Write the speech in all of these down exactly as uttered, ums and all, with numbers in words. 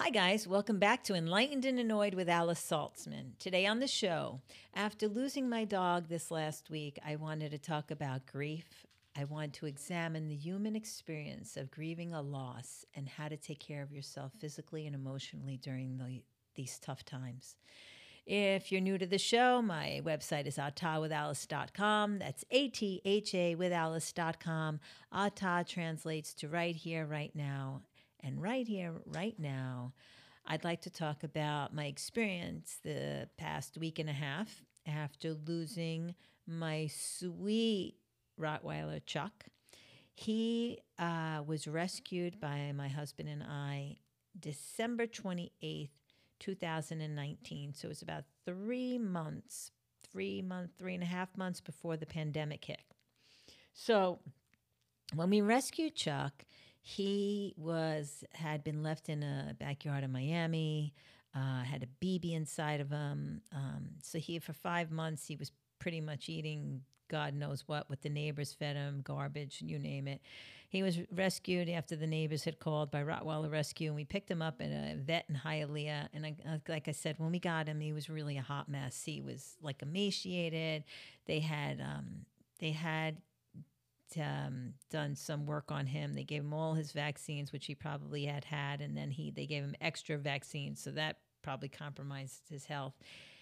Hi guys, welcome back to Enlightened and Annoyed with Alice Saltzman. Today on the show, after losing my dog this last week, I wanted to talk about grief. I want to examine the human experience of grieving a loss and how to take care of yourself physically and emotionally during the, these tough times. If you're new to the show, my website is atah with alice dot com. That's A T H A with alice dot com. ATHA translates to right here, right now. And right here, right now, I'd like to talk about my experience the past week and a half after losing my sweet Rottweiler, Chuck. He uh, was rescued by my husband and I December twenty-eighth, two thousand nineteen. So it was about three months, three month, three and a half months before the pandemic hit. So when we rescued Chuck, He was had been left in a backyard in Miami, uh, had a B B inside of him. Um, so he, for five months, he was pretty much eating God knows what, what the neighbors fed him, garbage, you name it. He was rescued after the neighbors had called by Rottweiler Rescue, and we picked him up at a vet in Hialeah. And I, like I said, when we got him, he was really a hot mess. He was, like, emaciated. They had, um, they had... Um, done some work on him. They gave him all his vaccines, which he probably had had, and then he they gave him extra vaccines, so that probably compromised his health.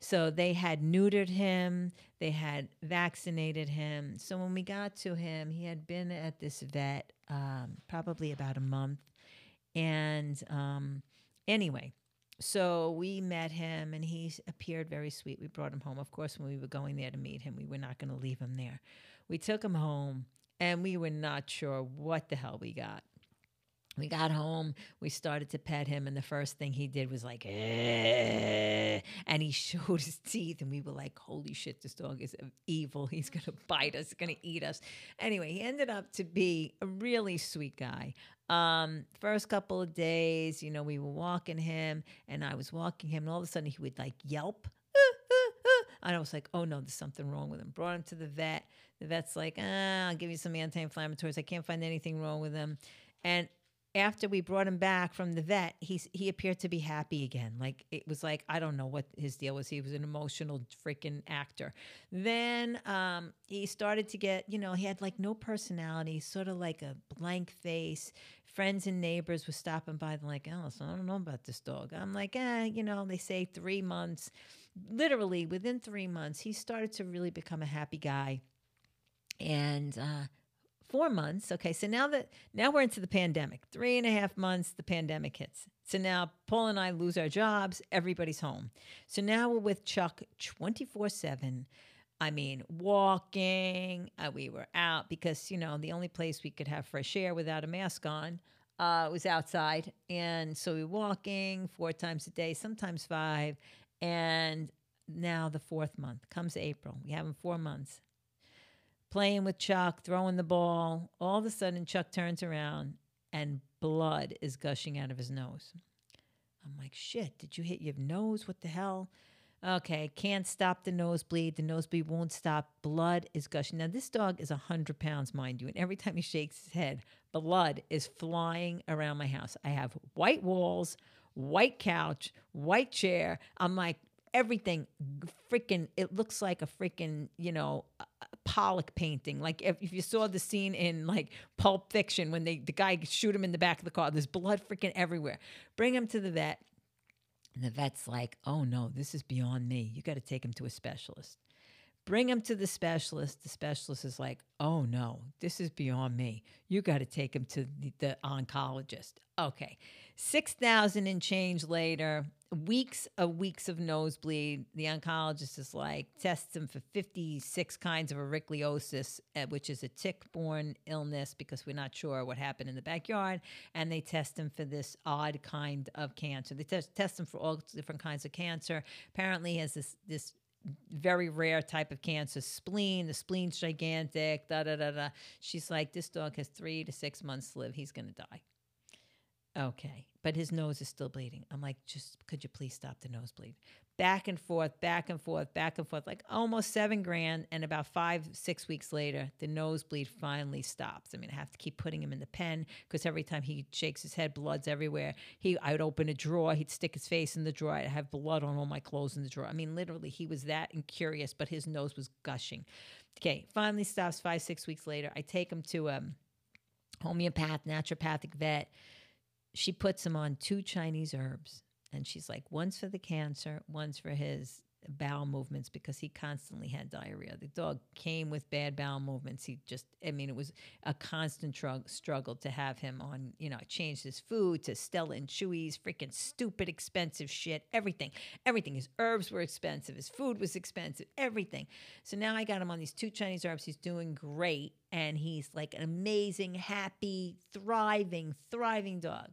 So they had neutered him, they had vaccinated him. So when we got to him, he had been at this vet um, probably about a month. And um, anyway, so we met him, and he appeared very sweet. We brought him home. Of course, when we were going there to meet him, we were not going to leave him there. We took him home. And we were not sure what the hell we got. We got home, we started to pet him, and the first thing he did was like, eh, and he showed his teeth, and we were like, holy shit, this dog is evil. He's going to bite us, going to eat us. Anyway, he ended up to be a really sweet guy. Um, first couple of days, you know, we were walking him, and I was walking him, and all of a sudden he would like yelp. And I was like, oh, no, there's something wrong with him. Brought him to the vet. The vet's like, ah, I'll give you some anti-inflammatories. I can't find anything wrong with him. And after we brought him back from the vet, he, he appeared to be happy again. Like, it was like, I don't know what his deal was. He was an emotional freaking actor. Then um, he started to get, you know, he had like no personality, sort of like a blank face. Friends and neighbors were stopping by. They're like, Alice, I don't know about this dog. I'm like, eh, you know, they say three months. Literally within three months, he started to really become a happy guy. And uh, four months. Okay, so now that now we're into the pandemic. Three and a half months, the pandemic hits. So now Paul and I lose our jobs. Everybody's home. So now we're with Chuck twenty-four seven. I mean, walking, uh, we were out because, you know, the only place we could have fresh air without a mask on uh, was outside. And so we were walking four times a day, sometimes five. And now the fourth month comes April. We have him four months. Playing with Chuck, throwing the ball. All of a sudden, Chuck turns around and blood is gushing out of his nose. I'm like, shit, did you hit your nose? What the hell? Okay, can't stop the nosebleed. The nosebleed won't stop. Blood is gushing. Now, this dog is one hundred pounds, mind you, and every time he shakes his head, blood is flying around my house. I have white walls, white couch, white chair. I'm like, everything freaking, it looks like a freaking, you know, a Pollock painting. Like if, if you saw the scene in like Pulp Fiction when they the guy shoot him in the back of the car, there's blood freaking everywhere. Bring him to the vet. And the vet's like, oh, no, this is beyond me. You got to take him to a specialist. Bring him to the specialist. The specialist is like, oh, no, this is beyond me. You got to take him to the, the oncologist. Okay. six thousand and change later, weeks of weeks of nosebleed. The oncologist is like, tests him for fifty-six kinds of ehrlichiosis, which is a tick-borne illness because we're not sure what happened in the backyard. And they test him for this odd kind of cancer. They test, test him for all different kinds of cancer. Apparently he has this, this very rare type of cancer, spleen. The spleen's gigantic, da-da-da-da. She's like, this dog has three to six months to live. He's going to die. Okay, but his nose is still bleeding. I'm like, just could you please stop the nosebleed? back and forth, back and forth, back and forth, like almost seven grand. And about five, six weeks later, the nosebleed finally stops. I mean, I have to keep putting him in the pen because every time he shakes his head, blood's everywhere. He, I would open a drawer. He'd stick his face in the drawer. I'd have blood on all my clothes in the drawer. I mean, literally, he was that incurious, but his nose was gushing. Okay, finally stops five, six weeks later. I take him to a homeopath, naturopathic vet. She puts him on two Chinese herbs. And she's like, one's for the cancer, one's for his bowel movements because he constantly had diarrhea. The dog came with bad bowel movements. He just, I mean, it was a constant trug- struggle to have him on, you know, I changed his food to Stella and Chewy's, freaking stupid, expensive shit, everything, everything. His herbs were expensive. His food was expensive, everything. So now I got him on these two Chinese herbs. He's doing great. And he's like an amazing, happy, thriving, thriving dog.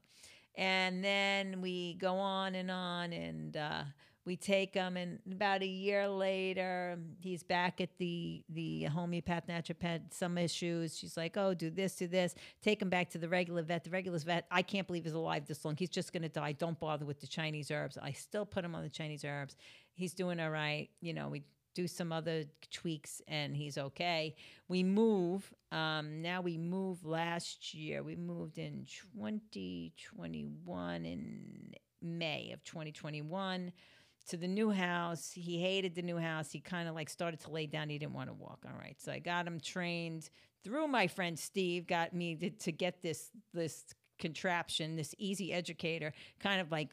And then we go on and on, and uh, we take him. And about a year later, he's back at the the homeopath, naturopath, some issues. She's like, oh, do this, do this. Take him back to the regular vet. The regular vet, I can't believe he's alive this long. He's just going to die. Don't bother with the Chinese herbs. I still put him on the Chinese herbs. He's doing all right. You know, we do some other tweaks, and he's okay. We move. Um, now we moved last year. We moved in twenty twenty-one, in May of twenty twenty-one, to the new house. He hated the new house. He kind of like started to lay down. He didn't want to walk. All right. So I got him trained through my friend Steve, got me to, to get this this. contraption, this easy educator, kind of like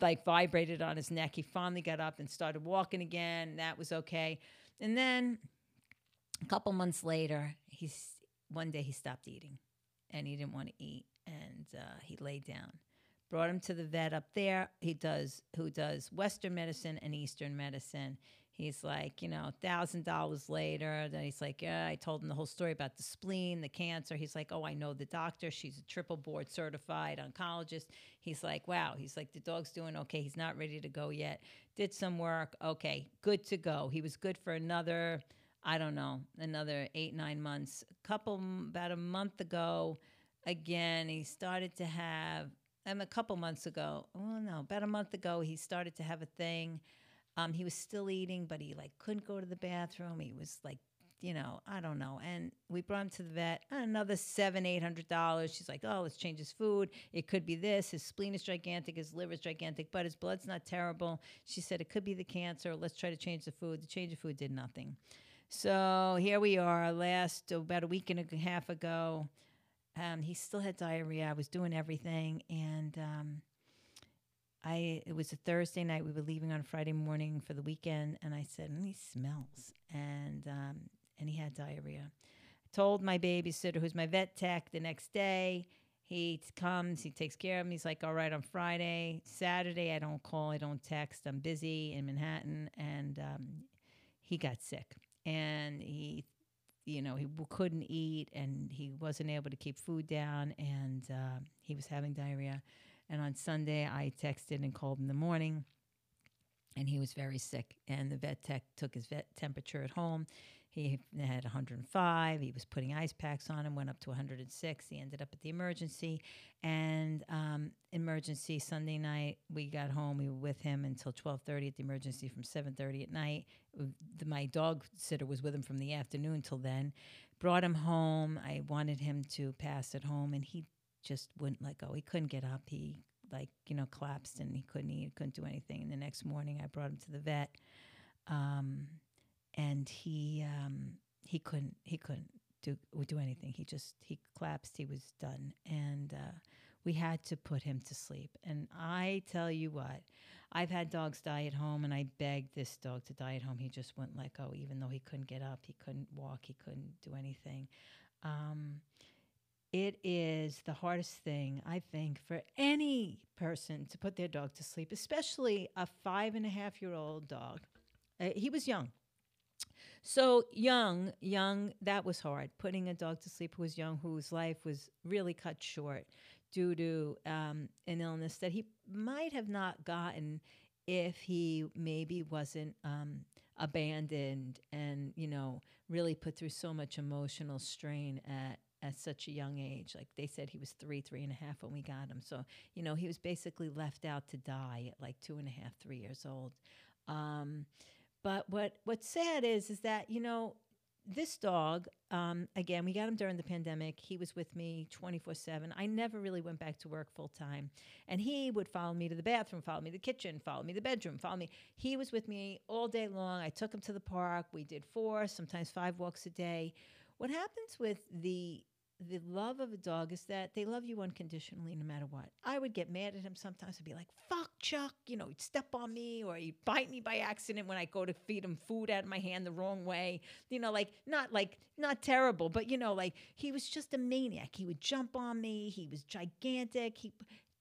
like vibrated on his neck. He finally got up and started walking again. That was okay. And then a couple months later, he's one day he stopped eating, and he didn't want to eat, and uh, he laid down. Brought him to the vet up there. He does who does Western medicine and Eastern medicine. He's like, you know, a thousand dollars later. Then he's like, yeah, I told him the whole story about the spleen, the cancer. He's like, oh, I know the doctor. She's a triple board certified oncologist. He's like, wow. He's like, the dog's doing okay. He's not ready to go yet. Did some work. Okay, good to go. He was good for another, I don't know, another eight, nine months. A couple, about a month ago, again, he started to have, and a couple months ago, oh, no, about a month ago, he started to have a thing. Um, he was still eating, but he like couldn't go to the bathroom. He was like, you know, I don't know. And we brought him to the vet. Another seven, eight hundred dollars. She's like, oh, let's change his food. It could be this. His spleen is gigantic. His liver is gigantic, but his blood's not terrible. She said it could be the cancer. Let's try to change the food. The change of food did nothing. So here we are. Last about a week and a half ago, um, he still had diarrhea. I was doing everything, and. Um, I it was a Thursday night. We were leaving on Friday morning for the weekend, and I said, mm, "He smells," and um, and he had diarrhea. I told my babysitter, who's my vet tech, the next day. He t- comes, he takes care of him. He's like, "All right, on Friday, Saturday, I don't call, I don't text. I'm busy in Manhattan," and um, he got sick, and he, you know, he w- couldn't eat, and he wasn't able to keep food down, and uh, he was having diarrhea. And on Sunday, I texted and called in the morning, and he was very sick. And the vet tech took his vet temperature at home. He had one hundred five. He was putting ice packs on him, went up to one hundred six. He ended up at the emergency. And um, emergency Sunday night, we got home. We were with him until twelve thirty at the emergency, from seven thirty at night. My dog sitter was with him from the afternoon till then. Brought him home. I wanted him to pass at home, and he just wouldn't let go. He couldn't get up. He like, you know, collapsed, and he couldn't eat, couldn't do anything. And the next morning I brought him to the vet. Um, and he, um, he couldn't, he couldn't do, do anything. He just, he collapsed. He was done. And, uh, we had to put him to sleep. And I tell you what, I've had dogs die at home, and I begged this dog to die at home. He just wouldn't let go, even though he couldn't get up, he couldn't walk, he couldn't do anything. Um, It is the hardest thing, I think, for any person to put their dog to sleep, especially a five-and-a-half-year-old dog. Uh, he was young. So young, young, that was hard. Putting a dog to sleep who was young, whose life was really cut short due to um, an illness that he might have not gotten if he maybe wasn't um, abandoned and, you know, really put through so much emotional strain at, at such a young age. Like they said, he was three, three and a half when we got him. So, you know, he was basically left out to die at like two and a half, three years old. Um, but what what's sad is is that, you know, this dog, um, again, we got him during the pandemic. He was with me twenty-four seven. I never really went back to work full time. And he would follow me to the bathroom, follow me to the kitchen, follow me to the bedroom, follow me. He was with me all day long. I took him to the park. We did four, sometimes five walks a day. What happens with the the love of a dog is that they love you unconditionally no matter what. I would get mad at him sometimes. I'd be like, fuck, Chuck. You know, he'd step on me or he'd bite me by accident when I go to feed him food out of my hand the wrong way. You know, like, not like, not terrible, but, you know, like, he was just a maniac. He would jump on me. He was gigantic. He,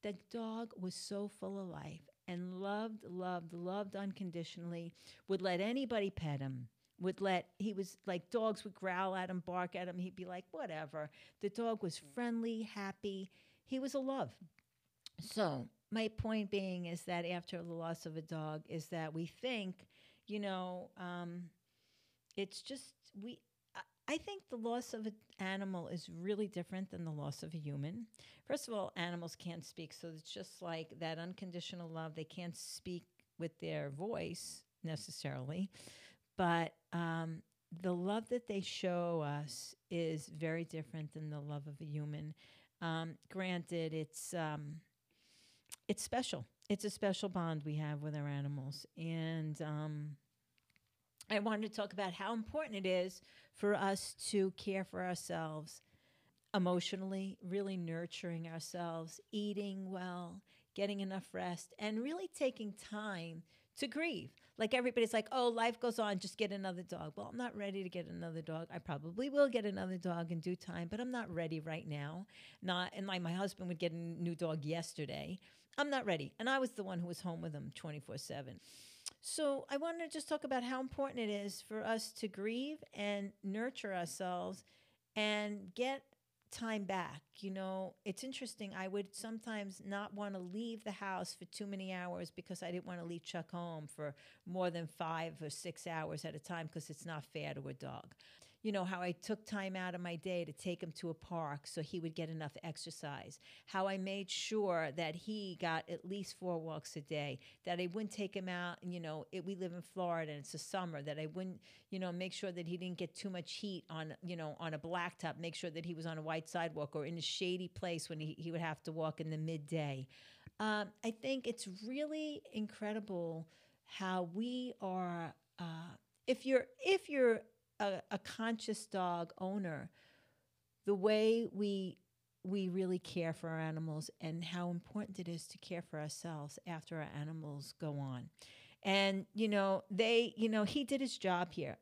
the dog was so full of life and loved, loved, loved unconditionally, would let anybody pet him. Would let, he was like, dogs would growl at him, bark at him. He'd be like, whatever. The dog was friendly, happy. He was a love. So my point being is that after the loss of a dog is that we think, you know, um, it's just, we, I think the loss of an animal is really different than the loss of a human. First of all, animals can't speak. So it's just like that unconditional love. They can't speak with their voice necessarily. But um, the love that they show us is very different than the love of a human. Um, granted, it's um, it's special. It's a special bond we have with our animals. And um, I wanted to talk about how important it is for us to care for ourselves emotionally, really nurturing ourselves, eating well, getting enough rest, and really taking time to grieve. Like, everybody's like, oh, life goes on, just get another dog. Well, I'm not ready to get another dog. I probably will get another dog in due time, but I'm not ready right now. Not, and like my husband would get a new dog yesterday. I'm not ready. And I was the one who was home with him twenty-four seven. So I wanted to just talk about how important it is for us to grieve and nurture ourselves and get time back. You know, it's interesting. I would sometimes not want to leave the house for too many hours because I didn't want to leave Chuck home for more than five or six hours at a time because it's not fair to a dog. You know, how I took time out of my day to take him to a park so he would get enough exercise, how I made sure that he got at least four walks a day, that I wouldn't take him out. And, you know, it, we live in Florida and it's the summer, that I wouldn't, you know, make sure that he didn't get too much heat on, you know, on a blacktop, make sure that he was on a white sidewalk or in a shady place when he, he would have to walk in the midday. Um, I think it's really incredible how we are, uh, if you're, if you're, A, a conscious dog owner, the way we we really care for our animals and how important it is to care for ourselves after our animals go on. And, you know, they, you know, he did his job here.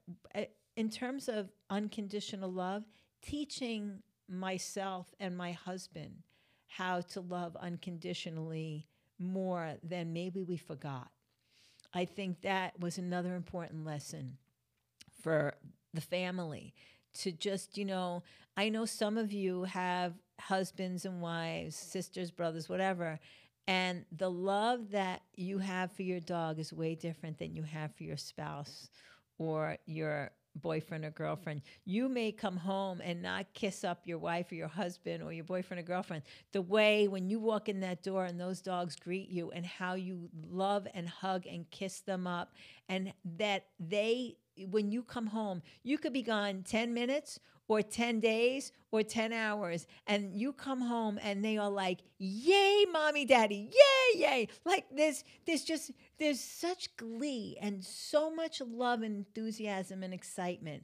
In terms of unconditional love, teaching myself and my husband how to love unconditionally more than maybe we forgot. I think that was another important lesson for the family, to just, you know, I know some of you have husbands and wives, sisters, brothers, whatever, and the love that you have for your dog is way different than you have for your spouse or your boyfriend or girlfriend. You may come home and not kiss up your wife or your husband or your boyfriend or girlfriend the way when you walk in that door and those dogs greet you, and how you love and hug and kiss them up, and that they, when you come home, you could be gone ten minutes or ten days or ten hours, and you come home and they are like, yay, mommy, daddy, yay, yay. Like, there's, there's just, there's such glee and so much love and enthusiasm and excitement,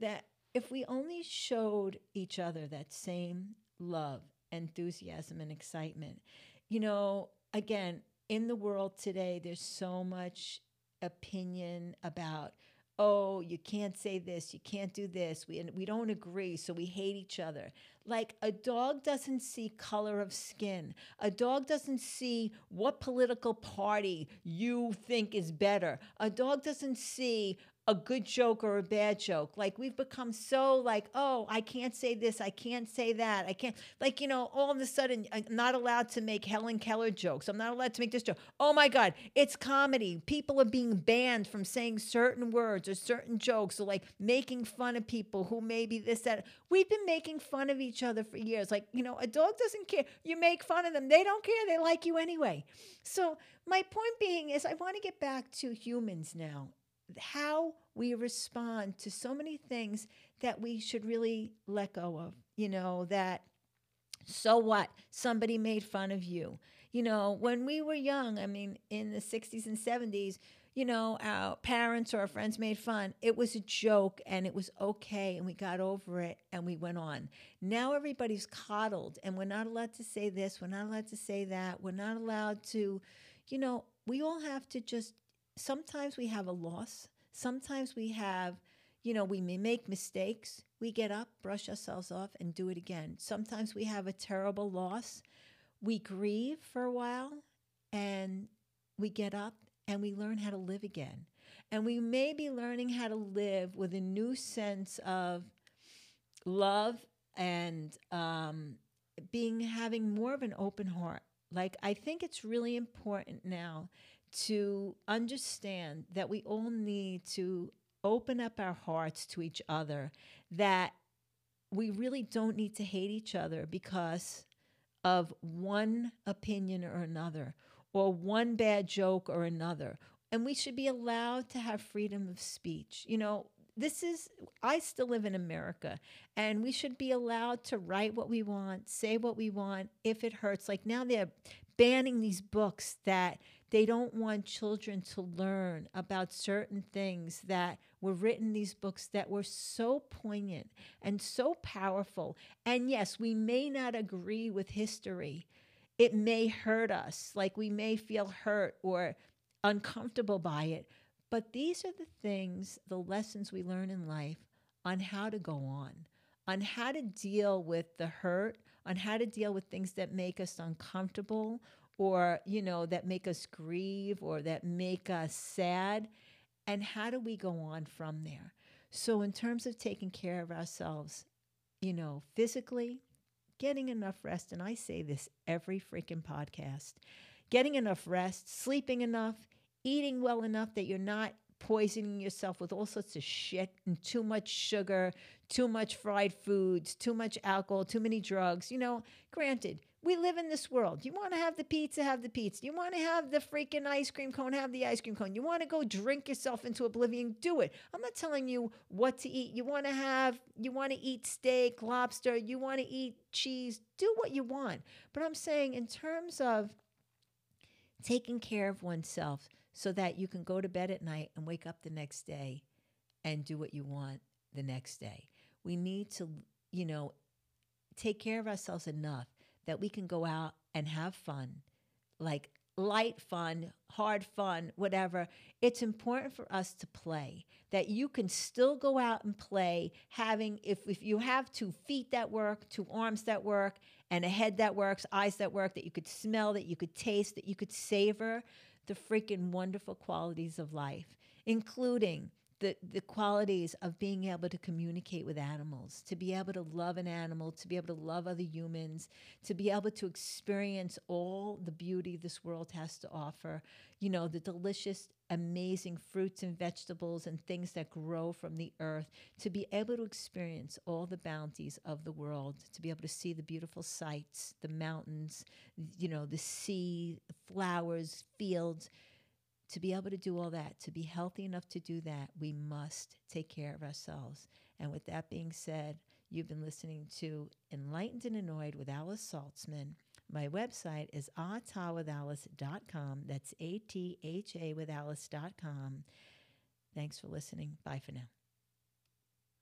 that if we only showed each other that same love, enthusiasm, and excitement, you know, again, in the world today, there's so much opinion about, oh, you can't say this, you can't do this, we, and we don't agree, so we hate each other. Like, a dog doesn't see color of skin. A dog doesn't see what political party you think is better. A dog doesn't see, a good joke or a bad joke. Like, we've become so like, oh, I can't say this, I can't say that, I can't, like, you know, all of a sudden I'm not allowed to make Helen Keller jokes. I'm not allowed to make this joke. Oh my God, it's comedy. People are being banned from saying certain words or certain jokes, or like making fun of people who maybe this, that. We've been making fun of each other for years. Like, you know, a dog doesn't care. You make fun of them, they don't care. They like you anyway. So my point being is, I want to get back to humans now. How we respond to so many things that we should really let go of, you know, that, so what? Somebody made fun of you. You know, when we were young, I mean, in the sixties and seventies, you know, our parents or our friends made fun. It was a joke and it was okay, and we got over it and we went on. Now everybody's coddled, and we're not allowed to say this, we're not allowed to say that, we're not allowed to, you know, we all have to just, sometimes we have a loss. Sometimes we have, you know, we may make mistakes. We get up, brush ourselves off, and do it again. Sometimes we have a terrible loss. We grieve for a while, and we get up, and we learn how to live again. And we may be learning how to live with a new sense of love and um, being having more of an open heart. Like, I think it's really important now to understand that we all need to open up our hearts to each other, that we really don't need to hate each other because of one opinion or another, or one bad joke or another. And we should be allowed to have freedom of speech. You know, this is, I still live in America, and we should be allowed to write what we want, say what we want, if it hurts. Like, now they're banning these books that they don't want children to learn about certain things that were written, these books that were so poignant and so powerful. And yes, we may not agree with history. It may hurt us, like we may feel hurt or uncomfortable by it. But these are the things, the lessons we learn in life on how to go on, on how to deal with the hurt, on how to deal with things that make us uncomfortable, or, you know, that make us grieve or that make us sad. And how do we go on from there? So in terms of taking care of ourselves, you know, physically, getting enough rest, and I say this every freaking podcast, getting enough rest, sleeping enough, eating well enough that you're not poisoning yourself with all sorts of shit and too much sugar, too much fried foods, too much alcohol, too many drugs. You know, granted, we live in this world. You want to have the pizza, have the pizza. You want to have the freaking ice cream cone, have the ice cream cone. You want to go drink yourself into oblivion, do it. I'm not telling you what to eat. You want to have, you want to eat steak, lobster, you want to eat cheese, do what you want. But I'm saying, in terms of taking care of oneself so that you can go to bed at night and wake up the next day and do what you want the next day, we need to, you know, take care of ourselves enough that we can go out and have fun, like light fun, hard fun, whatever. It's important for us to play, that you can still go out and play, having, if, if you have two feet that work, two arms that work, and a head that works, eyes that work, that you could smell, that you could taste, that you could savor the freaking wonderful qualities of life, including The, the qualities of being able to communicate with animals, to be able to love an animal, to be able to love other humans, to be able to experience all the beauty this world has to offer, you know, the delicious, amazing fruits and vegetables and things that grow from the earth, to be able to experience all the bounties of the world, to be able to see the beautiful sights, the mountains, you know, the sea, flowers, fields. To be able to do all that, to be healthy enough to do that, we must take care of ourselves. And with that being said, you've been listening to Enlightened and Annoyed with Alice Saltzman. My website is a t a with alice dot com. That's A T H A with alice dot com. Thanks for listening. Bye for now.